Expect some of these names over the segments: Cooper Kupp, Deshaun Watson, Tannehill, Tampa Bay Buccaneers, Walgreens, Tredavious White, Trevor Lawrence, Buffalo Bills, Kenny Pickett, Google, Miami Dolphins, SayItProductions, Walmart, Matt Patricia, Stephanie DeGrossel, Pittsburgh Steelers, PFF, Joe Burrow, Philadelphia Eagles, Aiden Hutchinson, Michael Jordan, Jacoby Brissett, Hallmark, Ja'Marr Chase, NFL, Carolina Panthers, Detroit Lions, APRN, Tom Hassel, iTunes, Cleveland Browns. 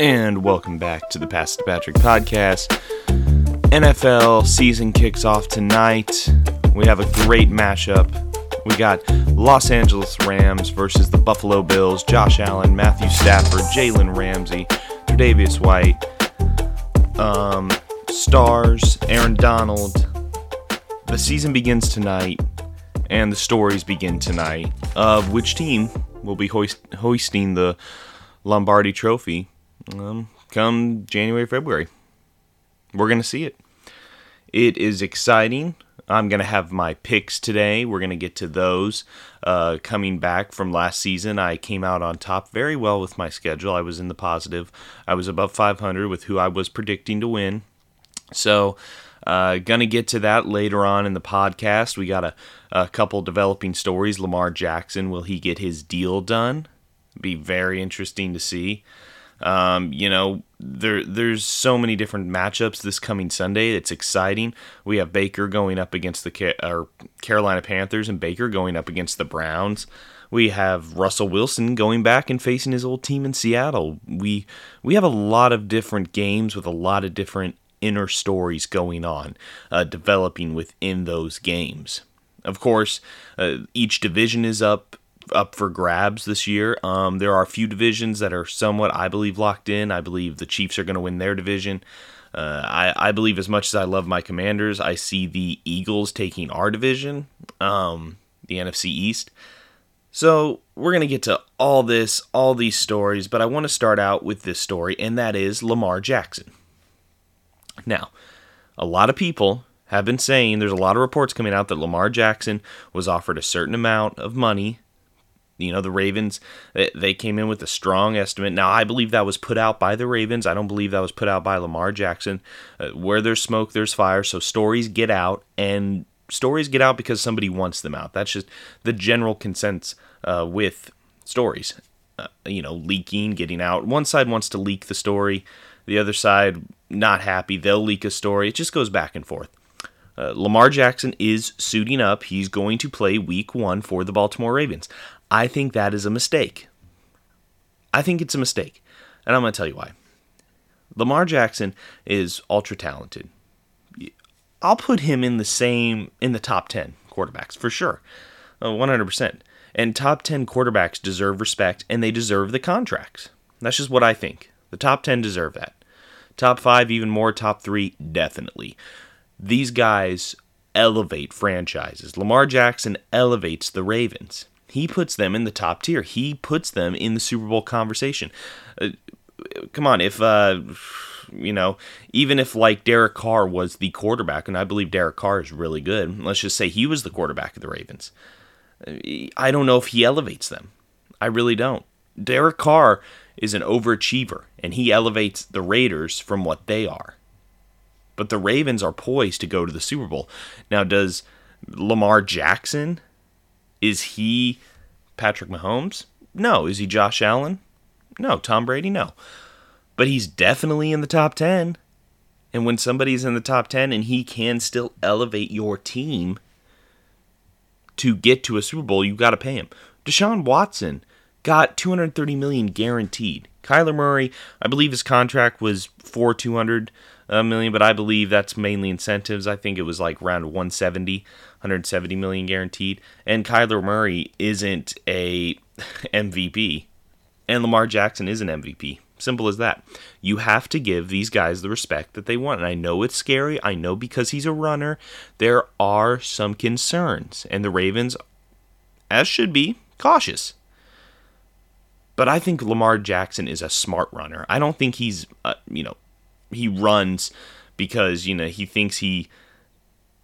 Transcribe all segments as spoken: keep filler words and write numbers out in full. And welcome back to the Pass to Patrick podcast. N F L season kicks off tonight. We have a great matchup. We got Los Angeles Rams versus the Buffalo Bills. Josh Allen, Matthew Stafford, Jalen Ramsey, Tredavious White, um, stars, Aaron Donald. The season begins tonight, and the stories begin tonight of which team will be hoist- hoisting the Lombardi Trophy. Um, come January, February. We're going to see it. It is exciting. I'm going to have my picks today. We're going to get to those. Uh, coming back from last season, I came out on top very well with my schedule. I was in the positive. I was above five hundred with who I was predicting to win. So, uh, going to get to that later on in the podcast. We got a, a couple developing stories. Lamar Jackson, will he get his deal done? Be very interesting to see. Um, you know, there there's so many different matchups this coming Sunday. It's exciting. We have Baker going up against the or Carolina Panthers and Baker going up against the Browns. We have Russell Wilson going back and facing his old team in Seattle. We we have a lot of different games with a lot of different inner stories going on, uh, developing within those games. Of course, uh, each division is up. up for grabs this year. Um, there are a few divisions that are somewhat, I believe, locked in. I believe the Chiefs are going to win their division. Uh, I, I believe as much as I love my Commanders, I see the Eagles taking our division, um, the N F C East. So we're going to get to all this, all these stories, but I want to start out with this story, and that is Lamar Jackson. Now, a lot of people have been saying, there's a lot of reports coming out that Lamar Jackson was offered a certain amount of money. You know, the Ravens, they came in with a strong estimate. Now, I believe that was put out by the Ravens. I don't believe that was put out by Lamar Jackson. Uh, where there's smoke, there's fire. So stories get out, and stories get out because somebody wants them out. That's just the general consensus uh, with stories. Uh, you know, leaking, getting out. One side wants to leak the story. The other side, not happy. They'll leak a story. It just goes back and forth. Uh, Lamar Jackson is suiting up. He's going to play week one for the Baltimore Ravens. I think that is a mistake. I think it's a mistake. And I'm going to tell you why. Lamar Jackson is ultra talented. I'll put him in the same, in the top ten quarterbacks for sure. Uh, one hundred percent. And top ten quarterbacks deserve respect, and they deserve the contracts. That's just what I think. The top ten deserve that. Top five, even more. Top three, definitely. These guys elevate franchises. Lamar Jackson elevates the Ravens. He puts them in the top tier. He puts them in the Super Bowl conversation. Uh, come on, if, uh, you know, even if, like, Derek Carr was the quarterback, and I believe Derek Carr is really good, let's just say he was the quarterback of the Ravens. I don't know if he elevates them. I really don't. Derek Carr is an overachiever, and he elevates the Raiders from what they are. But the Ravens are poised to go to the Super Bowl. Now, does Lamar Jackson... Is he Patrick Mahomes? No. Is he Josh Allen? No. Tom Brady? No. But he's definitely in the top ten. And when somebody's in the top ten and he can still elevate your team to get to a Super Bowl, you've got to pay him. Deshaun Watson got two hundred thirty million dollars guaranteed. Kyler Murray, I believe his contract was for two hundred million dollars, but I believe that's mainly incentives. I think it was like around one hundred seventy million dollars guaranteed. And Kyler Murray isn't a M V P, and Lamar Jackson is an M V P. Simple as that. You have to give these guys the respect that they want. And I know it's scary. I know because he's a runner, there are some concerns. And the Ravens, as should be, cautious. But I think Lamar Jackson is a smart runner. I don't think he's, uh, you know, he runs because, you know, he thinks he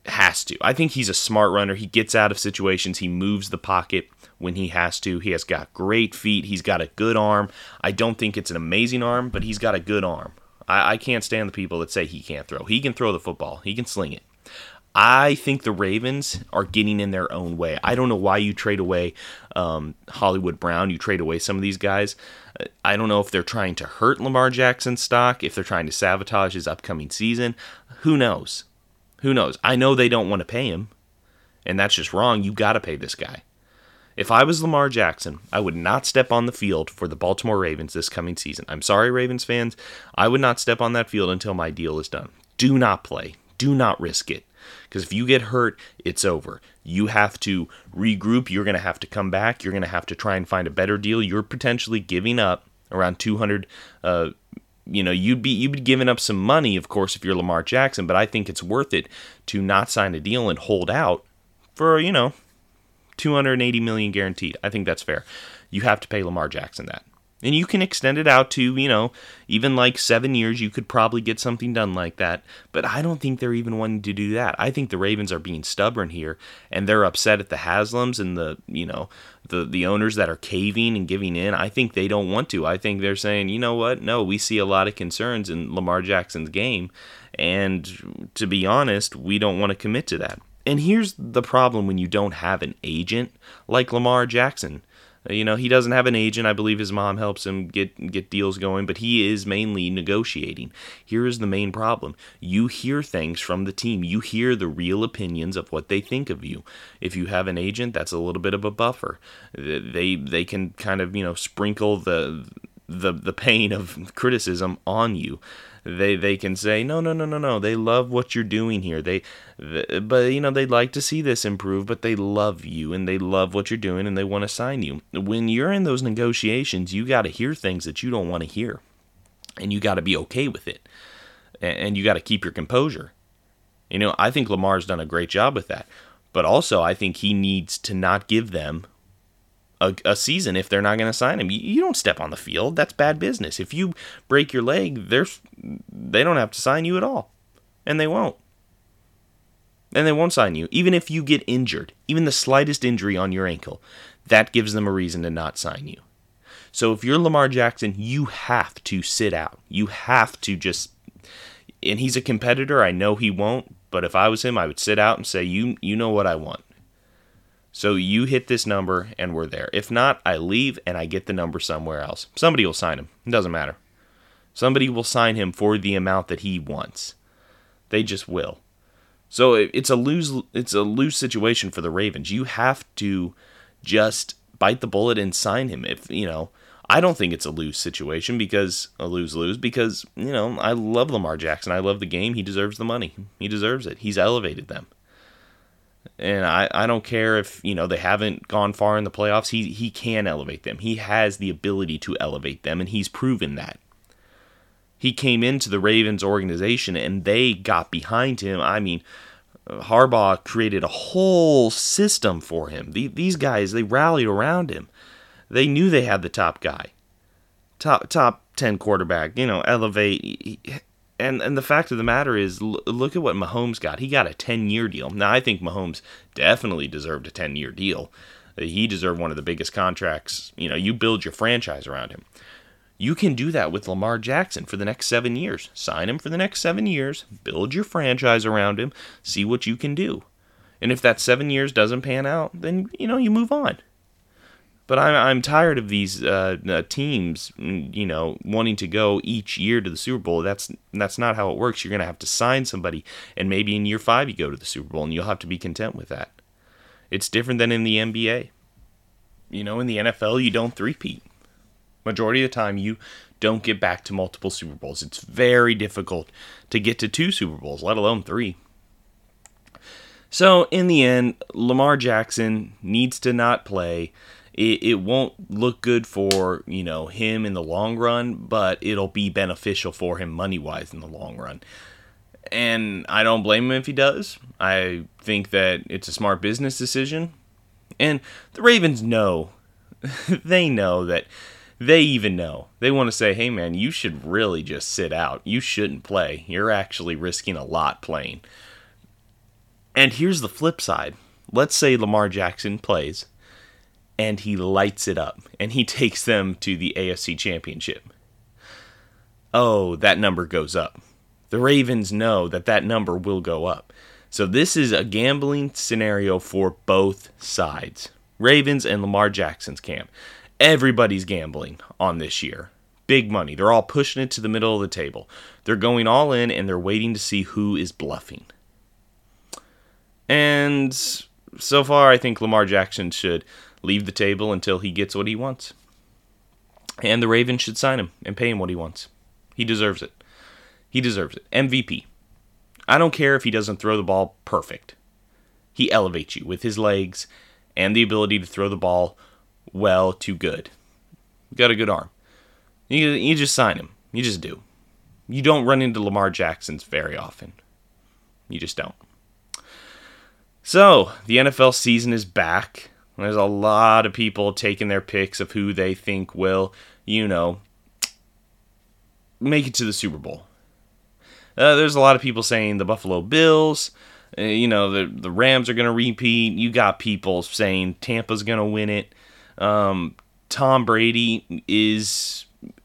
has to. I think he's a smart runner. He gets out of situations. He moves the pocket when he has to. He has got great feet. He's got a good arm. I don't think it's an amazing arm, but he's got a good arm. I, I can't stand the people that say he can't throw. He can throw the football. He can sling it. I think the Ravens are getting in their own way. I don't know why you trade away um, Hollywood Brown. You trade away some of these guys. I don't know if they're trying to hurt Lamar Jackson's stock, if they're trying to sabotage his upcoming season. Who knows? Who knows? I know they don't want to pay him, and that's just wrong. You got to pay this guy. If I was Lamar Jackson, I would not step on the field for the Baltimore Ravens this coming season. I'm sorry, Ravens fans. I would not step on that field until my deal is done. Do not play. Do not risk it. Because if you get hurt, it's over. You have to regroup. You're going to have to come back. You're going to have to try and find a better deal. You're potentially giving up around two hundred. Uh, you know, you'd be you'd be giving up some money, of course, if you're Lamar Jackson. But I think it's worth it to not sign a deal and hold out for, you know, two hundred eighty million dollars guaranteed. I think that's fair. You have to pay Lamar Jackson that. And you can extend it out to, you know, even like seven years, you could probably get something done like that. But I don't think they're even wanting to do that. I think the Ravens are being stubborn here, and they're upset at the Haslams and the, you know, the, the owners that are caving and giving in. I think they don't want to. I think they're saying, you know what, no, we see a lot of concerns in Lamar Jackson's game. And to be honest, we don't want to commit to that. And here's the problem when you don't have an agent like Lamar Jackson. You know, he doesn't have an agent. I believe his mom helps him get get deals going, but he is mainly negotiating. Here is the main problem. You hear things from the team. You hear the real opinions of what they think of you. If you have an agent, that's a little bit of a buffer. They they can kind of, you know, sprinkle the the the pain of criticism on you. They they can say, no, no, no, no, no. They love what you're doing here. They, they, but, you know, they'd like to see this improve, but they love you and they love what you're doing and they want to sign you. When you're in those negotiations, you got to hear things that you don't want to hear. And you got to be okay with it. And you got to keep your composure. You know, I think Lamar's done a great job with that. But also, I think he needs to not give them A, a season if they're not going to sign him. You, you don't step on the field. That's bad business. If you break your leg, they're, they don't have to sign you at all. And they won't. And they won't sign you. Even if you get injured, even the slightest injury on your ankle, that gives them a reason to not sign you. So if you're Lamar Jackson, you have to sit out. You have to just... And he's a competitor. I know he won't. But if I was him, I would sit out and say, you, you know what I want. So you hit this number, and we're there. If not, I leave, and I get the number somewhere else. Somebody will sign him. It doesn't matter. Somebody will sign him for the amount that he wants. They just will. So it's a lose, it's a lose situation for the Ravens. You have to just bite the bullet and sign him. If you know, I don't think it's a lose situation because a lose-lose because, you know, I love Lamar Jackson. I love the game. He deserves the money. He deserves it. He's elevated them. And I, I don't care if, you know, they haven't gone far in the playoffs. He he can elevate them. He has the ability to elevate them, and he's proven that. He came into the Ravens organization, and they got behind him. I mean, Harbaugh created a whole system for him. The, these guys, they rallied around him. They knew they had the top guy. Top top ten quarterback, you know, elevate... And and the fact of the matter is, look at what Mahomes got. He got a ten-year deal. Now, I think Mahomes definitely deserved a ten-year deal. He deserved one of the biggest contracts. You know, you build your franchise around him. You can do that with Lamar Jackson for the next seven years. Sign him for the next seven years. Build your franchise around him. See what you can do. And if that seven years doesn't pan out, then, you know, you move on. But I'm I'm tired of these uh, teams, you know, wanting to go each year to the Super Bowl. That's that's not how it works. You're going to have to sign somebody, and maybe in year five you go to the Super Bowl, and you'll have to be content with that. It's different than in the N B A. You know, in the N F L, you don't three-peat. Majority of the time, you don't get back to multiple Super Bowls. It's very difficult to get to two Super Bowls, let alone three. So, in the end, Lamar Jackson needs to not play. It, it won't look good for, you know, him in the long run, but it'll be beneficial for him money-wise in the long run. And I don't blame him if he does. I think that it's a smart business decision. And the Ravens know. They know that. They even know. They want to say, hey, man, you should really just sit out. You shouldn't play. You're actually risking a lot playing. And here's the flip side. Let's say Lamar Jackson plays. And he lights it up. And he takes them to the A F C Championship. Oh, that number goes up. The Ravens know that that number will go up. So this is a gambling scenario for both sides. Ravens and Lamar Jackson's camp. Everybody's gambling on this year. Big money. They're all pushing it to the middle of the table. They're going all in and they're waiting to see who is bluffing. And so far I think Lamar Jackson should... leave the table until he gets what he wants. And the Ravens should sign him and pay him what he wants. He deserves it. He deserves it. M V P. I don't care if he doesn't throw the ball perfect. He elevates you with his legs and the ability to throw the ball well to good. You got a good arm. You, you just sign him. You just do. You don't run into Lamar Jacksons very often. You just don't. So, the N F L season is back. There's a lot of people taking their picks of who they think will, you know, make it to the Super Bowl. Uh, there's a lot of people saying the Buffalo Bills, uh, you know, the, the Rams are going to repeat. You got people saying Tampa's going to win it. Um, Tom Brady is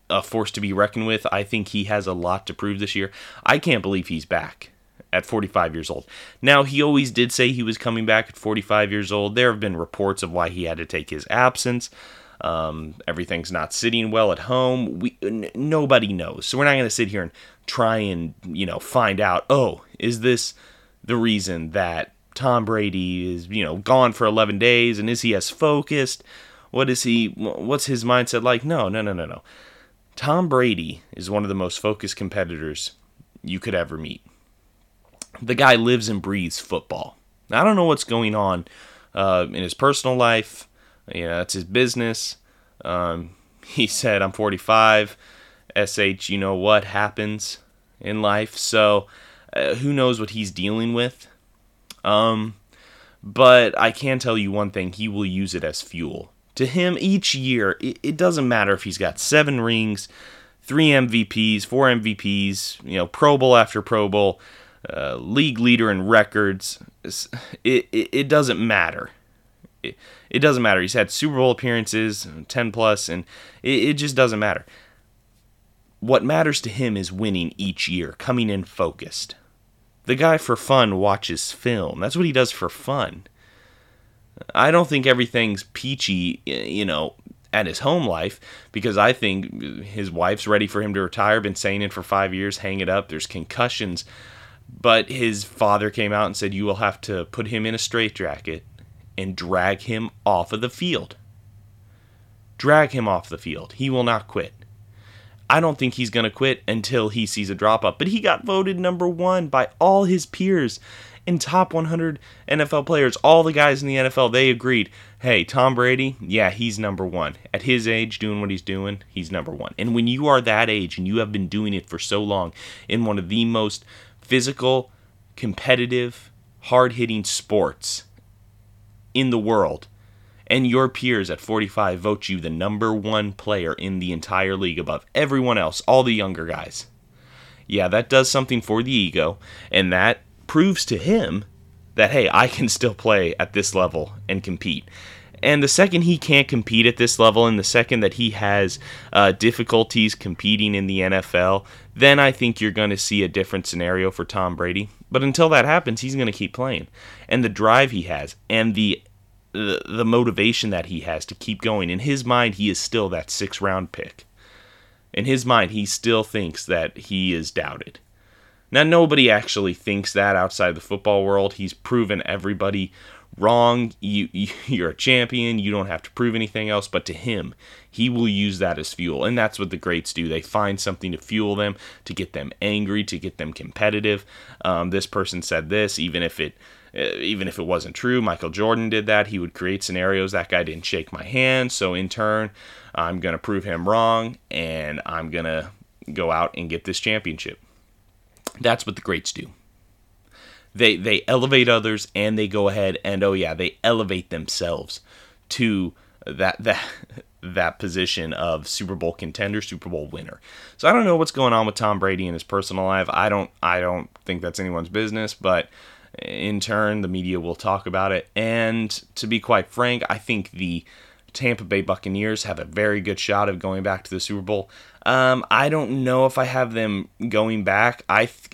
a force to be reckoned with. I think he has a lot to prove this year. I can't believe he's back at forty-five years old. Now, he always did say he was coming back at forty-five years old. There have been reports of why he had to take his absence. Um, everything's not sitting well at home. We n- nobody knows. So we're not going to sit here and try and, you know, find out, oh, is this the reason that Tom Brady is, you know, gone for eleven days, and is he as focused? What is he, what's his mindset like? No, no, no, no, no. Tom Brady is one of the most focused competitors you could ever meet. The guy lives and breathes football. Now, I don't know what's going on uh, in his personal life. You know, that's his business. Um, he said, I'm forty-five. S H, you know what happens in life. So uh, who knows what he's dealing with. Um, but I can tell you one thing. He will use it as fuel. To him, each year, it, it doesn't matter if he's got seven rings, three M V Ps, four M V Ps, you know, Pro Bowl after Pro Bowl. Uh, league leader in records. It, it, it doesn't matter. It, it doesn't matter. He's had Super Bowl appearances, ten plus, and it, it just doesn't matter. What matters to him is winning each year, coming in focused. The guy for fun watches film. That's what he does for fun. I don't think everything's peachy, you know, at his home life, because I think his wife's ready for him to retire, been saying it for five years, hang it up, there's concussions. But his father came out and said, you will have to put him in a straitjacket and drag him off of the field. Drag him off the field. He will not quit. I don't think he's going to quit until he sees a drop-off. But he got voted number one by all his peers and top one hundred N F L players. All the guys in the N F L, they agreed, hey, Tom Brady, yeah, he's number one. At his age, doing what he's doing, he's number one. And when you are that age and you have been doing it for so long in one of the most physical, competitive, hard-hitting sports in the world, and your peers at forty-five vote you the number one player in the entire league above everyone else, all the younger guys. Yeah, that does something for the ego, and that proves to him that, hey, I can still play at this level and compete. And the second he can't compete at this level, and the second that he has uh, difficulties competing in the N F L, then I think you're going to see a different scenario for Tom Brady. But until that happens, he's going to keep playing. And the drive he has, and the, the the motivation that he has to keep going, in his mind, he is still that six-round pick. In his mind, he still thinks that he is doubted. Now, nobody actually thinks that outside the football world. He's proven everybody wrong. You, you you're a champion. You don't have to prove anything else. But to him, he will use that as fuel, and that's what the greats do. They find something to fuel them, to get them angry, to get them competitive. Um, this person said this, even if it uh, even if it wasn't true. Michael Jordan did that. He would create scenarios. That guy didn't shake my hand, so in turn, I'm gonna prove him wrong, and I'm gonna go out and get this championship. That's what the greats do. They they elevate others, and they go ahead and, oh yeah, they elevate themselves to that that that position of Super Bowl contender, Super Bowl winner. So I don't know what's going on with Tom Brady in his personal life. I don't I don't think that's anyone's business, but in turn, the media will talk about it. And to be quite frank, I think the Tampa Bay Buccaneers have a very good shot of going back to the Super Bowl. Um, I don't know if I have them going back. I th-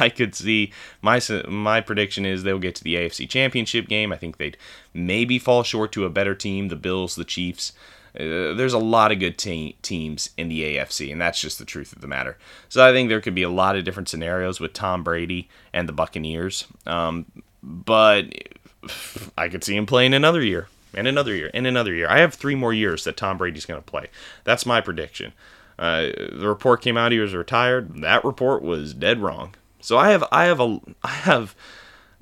I could see, my my prediction is they'll get to the A F C Championship game. I think they'd maybe fall short to a better team, the Bills, the Chiefs. Uh, there's a lot of good te- teams in the A F C, and that's just the truth of the matter. So I think there could be a lot of different scenarios with Tom Brady and the Buccaneers. Um, but I could see him playing another year. and another year, and another year. I have three more years that Tom Brady's going to play. That's my prediction. Uh, the report came out he was retired. That report was dead wrong. So I have, I have a, I have,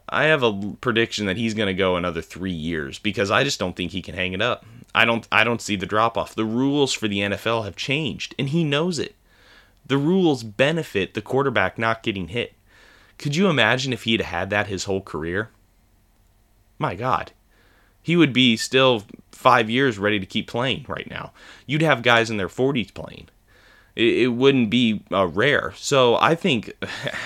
I have a prediction that he's going to go another three years because I just don't think he can hang it up. I don't, I don't see the drop off. The rules for the N F L have changed, and he knows it. The rules benefit the quarterback not getting hit. Could you imagine if he had had that his whole career? My God. He would be still five years ready to keep playing right now. You'd have guys in their forties playing. It, it wouldn't be uh, rare. So I think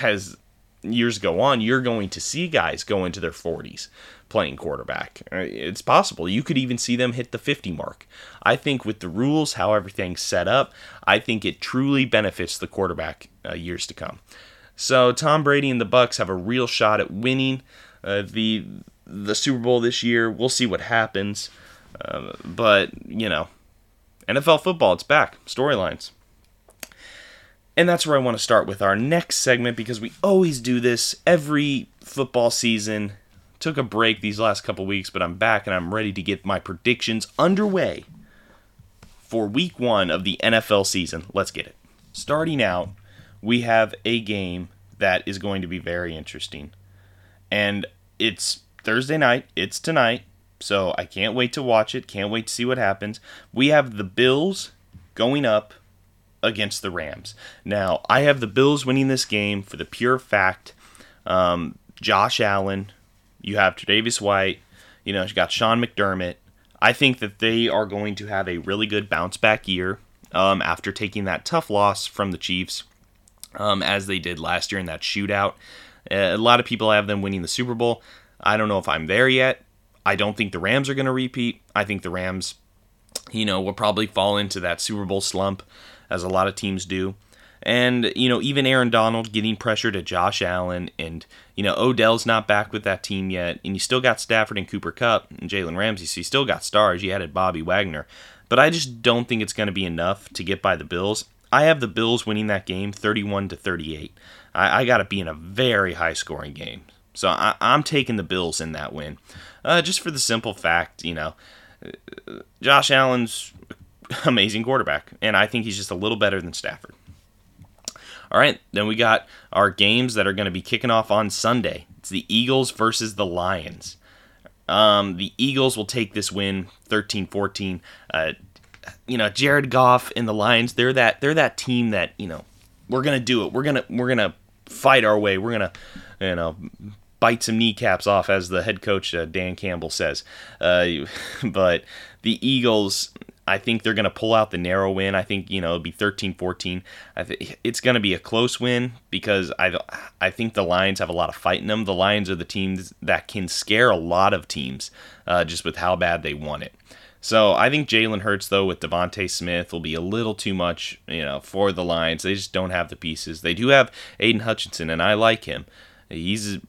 as years go on, you're going to see guys go into their forties playing quarterback. It's possible. You could even see them hit the fifty mark. I think with the rules, how everything's set up, I think it truly benefits the quarterback uh, years to come. So Tom Brady and the Bucs have a real shot at winning uh, the the Super Bowl this year. We'll see what happens. Uh, but, you know, N F L football, it's back. Storylines. And that's where I want to start with our next segment, because we always do this every football season. Took a break these last couple weeks, but I'm back and I'm ready to get my predictions underway for week one of the N F L season. Let's get it. Starting out, we have a game that is going to be very interesting. And it's Thursday night. It's tonight. So I can't wait to watch it. Can't wait to see what happens. We have the Bills going up against the Rams. Now, I have the Bills winning this game for the pure fact. Um, Josh Allen, you have Tredavious White, you know, you got Sean McDermott. I think that they are going to have a really good bounce back year um, after taking that tough loss from the Chiefs um, as they did last year in that shootout. Uh, a lot of people have them winning the Super Bowl. I don't know if I'm there yet. I don't think the Rams are going to repeat. I think the Rams, you know, will probably fall into that Super Bowl slump, as a lot of teams do. And, you know, even Aaron Donald getting pressure to Josh Allen, and, you know, Odell's not back with that team yet, and you still got Stafford and Cooper Kupp and Jalen Ramsey, so you still got stars. You added Bobby Wagner. But I just don't think it's going to be enough to get by the Bills. I have the Bills winning that game thirty-one to thirty-eight. I, I got to be in a very high-scoring game. So I, I'm taking the Bills in that win. Uh, just for the simple fact, you know, Josh Allen's amazing quarterback, and I think he's just a little better than Stafford. All right, then we got our games that are going to be kicking off on Sunday. It's the Eagles versus the Lions. Um, the Eagles will take this win thirteen fourteen. Uh, you know, Jared Goff and the Lions, they're that they're that team that, you know, we're going to do it. We're going to we're going to fight our way. We're going to, you know, bite some kneecaps off, as the head coach uh, Dan Campbell says. Uh, but the Eagles, I think they're going to pull out the narrow win. I think, you know, it'll be thirteen fourteen. I th- it's going to be a close win because I I think the Lions have a lot of fight in them. The Lions are the teams that can scare a lot of teams uh, just with how bad they want it. So I think Jalen Hurts, though, with Devontae Smith will be a little too much, you know, for the Lions. They just don't have the pieces. They do have Aiden Hutchinson, and I like him. He's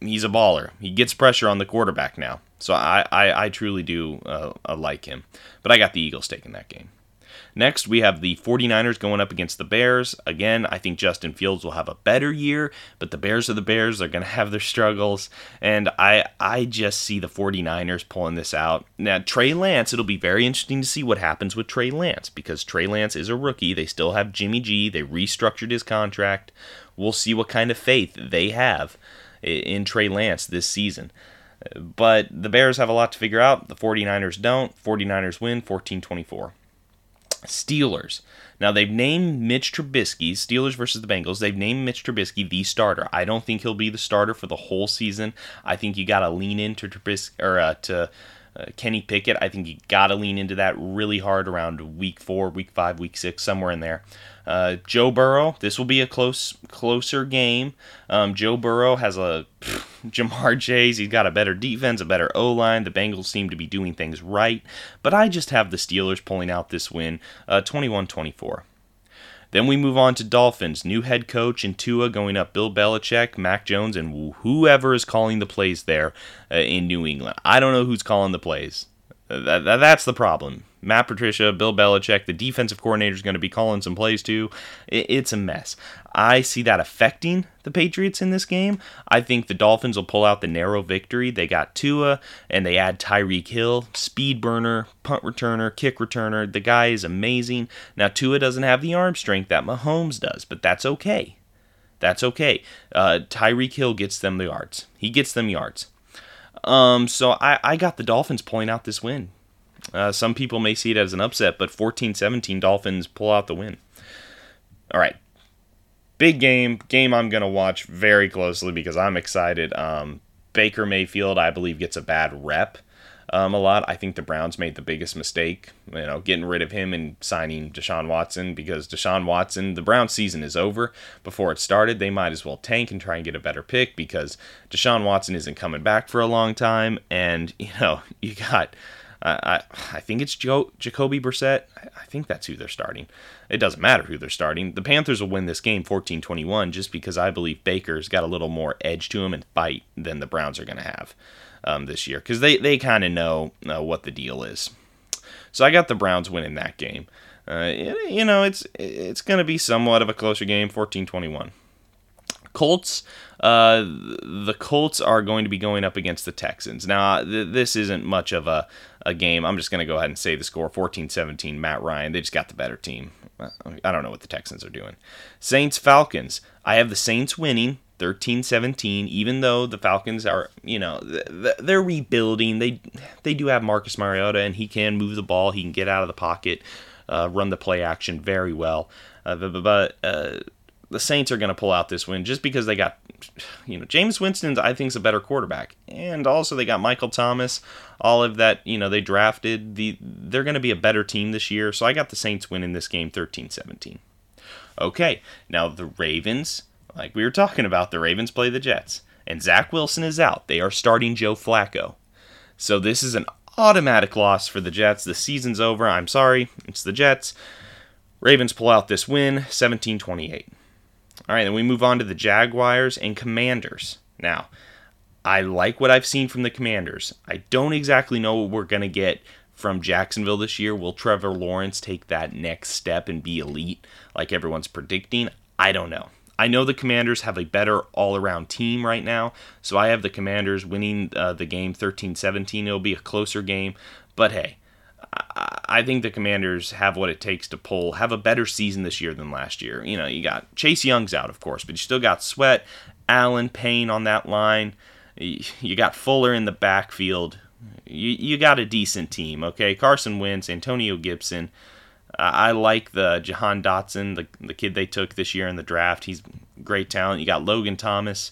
he's a baller. He gets pressure on the quarterback now. So I, I, I truly do uh, like him. But I got the Eagles taking that game. Next, we have the forty-niners going up against the Bears. Again, I think Justin Fields will have a better year, but the Bears are the Bears. They're going to have their struggles. And I I just see the forty-niners pulling this out. Now, Trey Lance, it'll be very interesting to see what happens with Trey Lance, because Trey Lance is a rookie. They still have Jimmy G. They restructured his contract. We'll see what kind of faith they have in Trey Lance this season. But the Bears have a lot to figure out. The forty-niners don't. forty-niners win fourteen twenty-four. Steelers. Now, they've named Mitch Trubisky, Steelers versus the Bengals, they've named Mitch Trubisky the starter. I don't think he'll be the starter for the whole season. I think you got to lean into Trubisky, or uh, to uh, Kenny Pickett. I think you got to lean into that really hard around week four, week five, week six, somewhere in there. Uh, Joe Burrow, this will be a close, closer game. Um, Joe Burrow has a pff, Jamar Chase. He's got a better defense, a better O-line. The Bengals seem to be doing things right. But I just have the Steelers pulling out this win, uh, twenty-one twenty-four. Then we move on to Dolphins. New head coach and Tua going up. Bill Belichick, Mac Jones, and whoever is calling the plays there uh, in New England. I don't know who's calling the plays. That, that, that's the problem. Matt Patricia, Bill Belichick, the defensive coordinator is going to be calling some plays too. It's a mess. I see that affecting the Patriots in this game. I think the Dolphins will pull out the narrow victory. They got Tua, and they add Tyreek Hill, speed burner, punt returner, kick returner. The guy is amazing. Now, Tua doesn't have the arm strength that Mahomes does, but that's okay. That's okay. Uh, Tyreek Hill gets them the yards. He gets them yards. Um, so I, I got the Dolphins pulling out this win. Uh, some people may see it as an upset, but fourteen seventeen Dolphins pull out the win. All right. Big game, game I'm going to watch very closely because I'm excited. Um, Baker Mayfield, I believe, gets a bad rep um, a lot. I think the Browns made the biggest mistake, you know, getting rid of him and signing Deshaun Watson, because Deshaun Watson, the Browns season is over. Before it started, they might as well tank and try and get a better pick, because Deshaun Watson isn't coming back for a long time. And, you know, you got... I I think it's jo- Jacoby Brissett. I think that's who they're starting. It doesn't matter who they're starting. The Panthers will win this game fourteen twenty-one, just because I believe Baker's got a little more edge to him and bite than the Browns are going to have um, this year, because they, they kind of know uh, what the deal is. So I got the Browns winning that game. Uh, it, you know, it's it's going to be somewhat of a closer game, fourteen twenty-one. Colts, uh, the Colts are going to be going up against the Texans. Now, th- this isn't much of a, a game. I'm just going to go ahead and say the score, fourteen seventeen, Matt Ryan. They just got the better team. I don't know what the Texans are doing. Saints, Falcons. I have the Saints winning thirteen seventeen, even though the Falcons are, you know, th- they're rebuilding. They they do have Marcus Mariota, and he can move the ball. He can get out of the pocket, uh, run the play action very well. Uh, but, uh, the Saints are going to pull out this win just because they got, you know, James Winston, I think, is a better quarterback. And also they got Michael Thomas, all of that, you know, they drafted. The They're going to be a better team this year. So I got the Saints winning this game thirteen seventeen. Okay, now the Ravens, like we were talking about, the Ravens play the Jets. And Zach Wilson is out. They are starting Joe Flacco. So this is an automatic loss for the Jets. The season's over. I'm sorry. It's the Jets. Ravens pull out this win seventeen twenty-eight. All right, then we move on to the Jaguars and Commanders. Now, I like what I've seen from the Commanders. I don't exactly know what we're going to get from Jacksonville this year. Will Trevor Lawrence take that next step and be elite like everyone's predicting? I don't know. I know the Commanders have a better all-around team right now, so I have the Commanders winning uh, the game thirteen seventeen. It'll be a closer game, but hey, I think the Commanders have what it takes to pull, have a better season this year than last year. You know, you got Chase Young's out, of course, but you still got Sweat, Allen, Payne on that line. You got Fuller in the backfield. You, you got a decent team, okay? Carson Wentz, Antonio Gibson. Uh, I like the Jahan Dotson, the, the kid they took this year in the draft. He's great talent. You got Logan Thomas.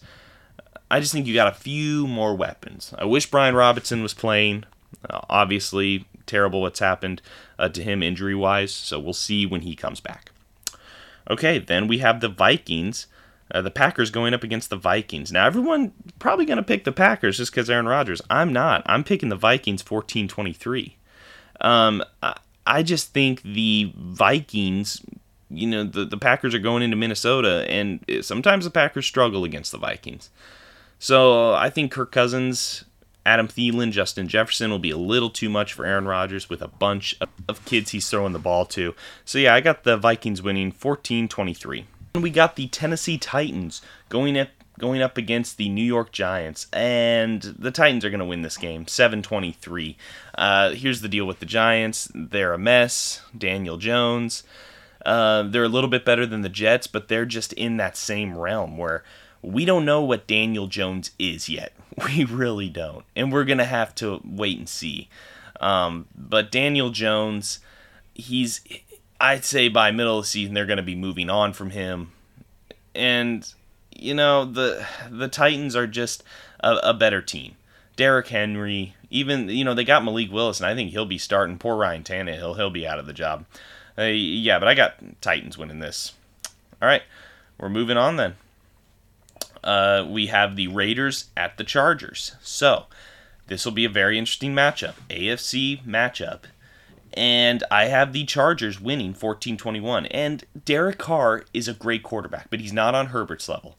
I just think you got a few more weapons. I wish Brian Robinson was playing. Uh, obviously, terrible what's happened uh, to him injury-wise, so we'll see when he comes back. Okay, then we have the Vikings, uh, the Packers going up against the Vikings. Now, everyone probably going to pick the Packers just because Aaron Rodgers. I'm not. I'm picking the Vikings fourteen twenty-three. Um, I just think the Vikings, you know, the, the Packers are going into Minnesota, and sometimes the Packers struggle against the Vikings. So I think Kirk Cousins, Adam Thielen, Justin Jefferson will be a little too much for Aaron Rodgers with a bunch of kids he's throwing the ball to. So yeah, I got the Vikings winning fourteen twenty-three. And we got the Tennessee Titans going up going up against the New York Giants. And the Titans are going to win this game, seven twenty-three. Uh, here's the deal with the Giants. They're a mess. Daniel Jones. Uh, they're a little bit better than the Jets, but they're just in that same realm where we don't know what Daniel Jones is yet. We really don't. And we're going to have to wait and see. Um, but Daniel Jones, he's, I'd say by middle of the season, they're going to be moving on from him. And, you know, the the Titans are just a, a better team. Derrick Henry, even, you know, they got Malik Willis, and I think he'll be starting. Poor Ryan Tannehill, he'll be out of the job. Uh, yeah, but I got Titans winning this. All right, we're moving on then. Uh, we have the Raiders at the Chargers. So, this will be a very interesting matchup. A F C matchup. And I have the Chargers winning fourteen twenty-one. And Derek Carr is a great quarterback, but he's not on Herbert's level.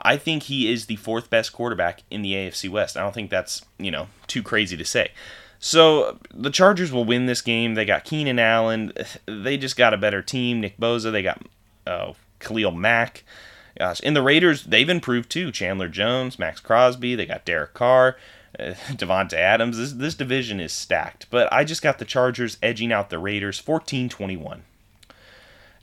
I think he is the fourth best quarterback in the A F C West. I don't think that's, you know, too crazy to say. So the Chargers will win this game. They got Keenan Allen. They just got a better team. Nick Bosa. They got uh, Khalil Mack. Gosh, and the Raiders, they've improved too. Chandler Jones, Max Crosby, they got Derek Carr, uh, Devonta Adams. This this division is stacked. But I just got the Chargers edging out the Raiders fourteen twenty-one.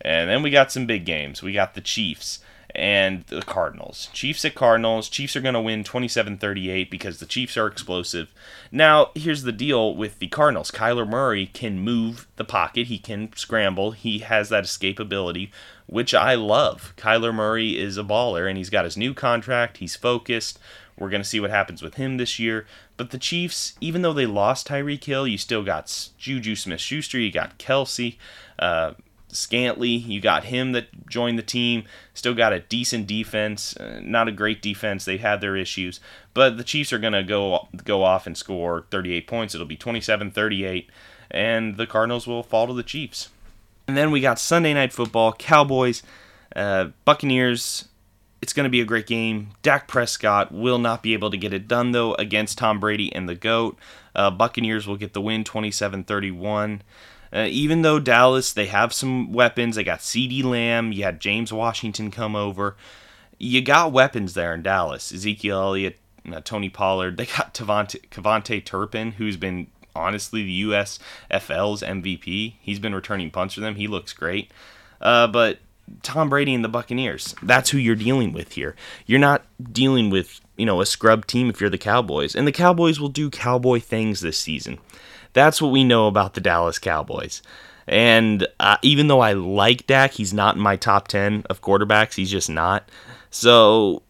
And then we got some big games. We got the Chiefs and the Cardinals. Chiefs at Cardinals. Chiefs are going to win twenty-seven thirty-eight because the Chiefs are explosive. Now, here's the deal with the Cardinals. Kyler Murray can move the pocket. He can scramble. He has that escapability, which I love. Kyler Murray is a baller, and he's got his new contract. He's focused. We're going to see what happens with him this year. But the Chiefs, even though they lost Tyreek Hill, you still got Juju Smith-Schuster. You got Kelsey. Uh... Scantley, you got him that joined the team, still got a decent defense, uh, not a great defense, they had their issues, but the Chiefs are going to go go off and score thirty-eight points, it'll be twenty-seven thirty-eight, and the Cardinals will fall to the Chiefs. And then we got Sunday Night Football, Cowboys, uh, Buccaneers. It's going to be a great game. Dak Prescott will not be able to get it done, though, against Tom Brady and the GOAT. Uh, Buccaneers will get the win, twenty-seven thirty-one. Uh, even though Dallas, they have some weapons. They got CeeDee Lamb. You had James Washington come over. You got weapons there in Dallas. Ezekiel Elliott, uh, Tony Pollard. They got Kevontae Turpin, who's been, honestly, the U S F L's M V P. He's been returning punts for them. He looks great. Uh, but Tom Brady and the Buccaneers, that's who you're dealing with here. You're not dealing with, you know, a scrub team if you're the Cowboys. And the Cowboys will do Cowboy things this season. That's what we know about the Dallas Cowboys. And uh, even though I like Dak, he's not in my top ten of quarterbacks. He's just not. So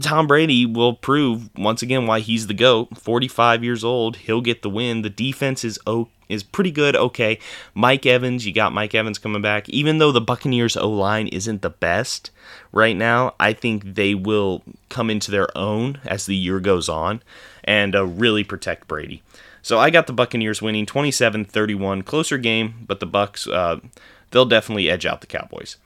Tom Brady will prove, once again, why he's the GOAT. forty-five years old, he'll get the win. The defense is okay. Is pretty good, okay. Mike Evans, you got Mike Evans coming back. Even though the Buccaneers O-line isn't the best right now, I think they will come into their own as the year goes on and uh, really protect Brady. So I got the Buccaneers winning twenty-seven thirty-one. Closer game, but the Bucs, uh, they'll definitely edge out the Cowboys.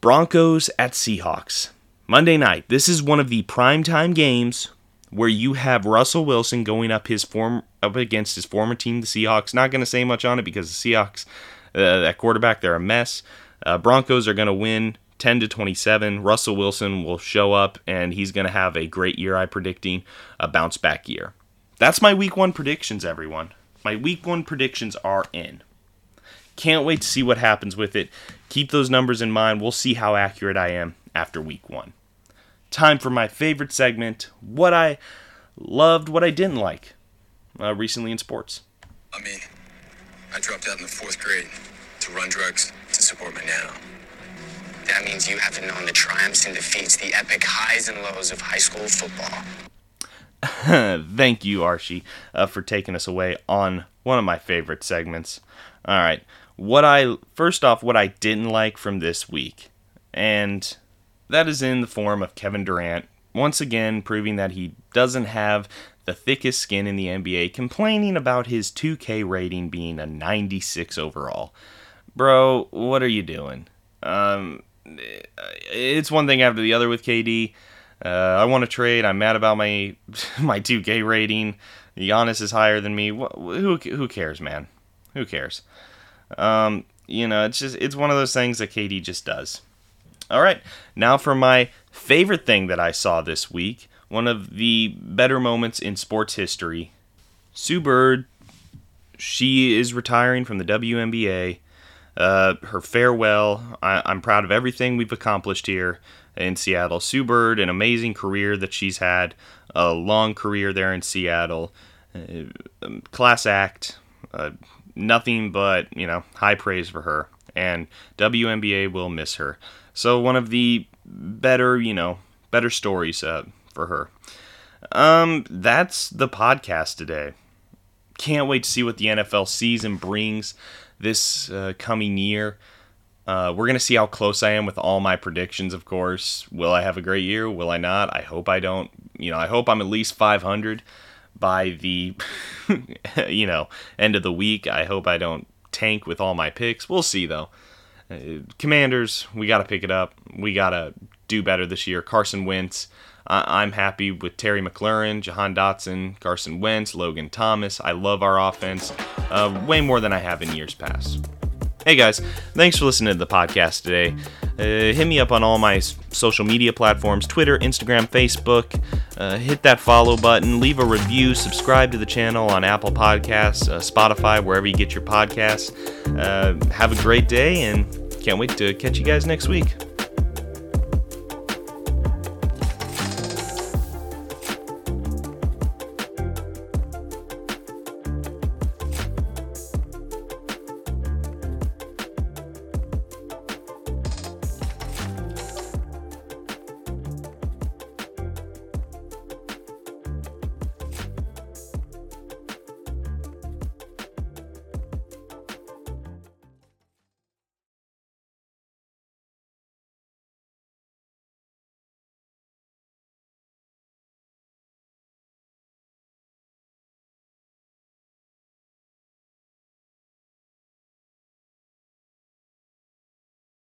Broncos at Seahawks. Monday night. This is one of the primetime games where you have Russell Wilson going up his form up against his former team, the Seahawks. Not going to say much on it because the Seahawks, uh, that quarterback, they're a mess. Uh, Broncos are going to win ten to twenty-seven. Russell Wilson will show up, and he's going to have a great year, I'm predicting, a bounce-back year. That's my Week one predictions, everyone. My Week one predictions are in. Can't wait to see what happens with it. Keep those numbers in mind. We'll see how accurate I am after Week one. Time for my favorite segment, what I loved, what I didn't like uh, recently in sports. I mean, I dropped out in the fourth grade to run drugs to support my nano. That means you haven't known the triumphs and defeats, the epic highs and lows of high school football. Thank you, Archie, uh, for taking us away on one of my favorite segments. All right, what I first off, what I didn't like from this week, and that is in the form of Kevin Durant, once again proving that he doesn't have the thickest skin in the N B A, complaining about his two K rating being a ninety-six overall. Bro, what are you doing? Um, it's one thing after the other with K D. Uh, I want to trade. I'm mad about my my two K rating. Giannis is higher than me. Who who cares, man? Who cares? Um, you know, it's just it's one of those things that K D just does. All right, now for my favorite thing that I saw this week, one of the better moments in sports history. Sue Bird, she is retiring from the W N B A. Uh, her farewell, I- I'm proud of everything we've accomplished here in Seattle. Sue Bird, an amazing career that she's had, a long career there in Seattle, uh, class act, uh, nothing but, you know, high praise for her. And W N B A will miss her. So one of the better, you know, better stories uh, for her. Um, that's the podcast today. Can't wait to see what the N F L season brings this uh, coming year. Uh, we're going to see how close I am with all my predictions, of course. Will I have a great year? Will I not? I hope I don't. You know, I hope I'm at least five hundred by the, you know, end of the week. I hope I don't tank with all my picks. We'll see, though. Commanders, we got to pick it up. We got to do better this year. Carson Wentz, Uh, I'm happy with Terry McLaurin, Jahan Dotson, Carson Wentz, Logan Thomas. I love our offense uh, way more than I have in years past. Hey guys, thanks for listening to the podcast today. Uh, hit me up on all my social media platforms, Twitter, Instagram, Facebook. Uh, hit that follow button, leave a review, subscribe to the channel on Apple Podcasts, uh, Spotify, wherever you get your podcasts. Uh, have a great day, and can't wait to catch you guys next week.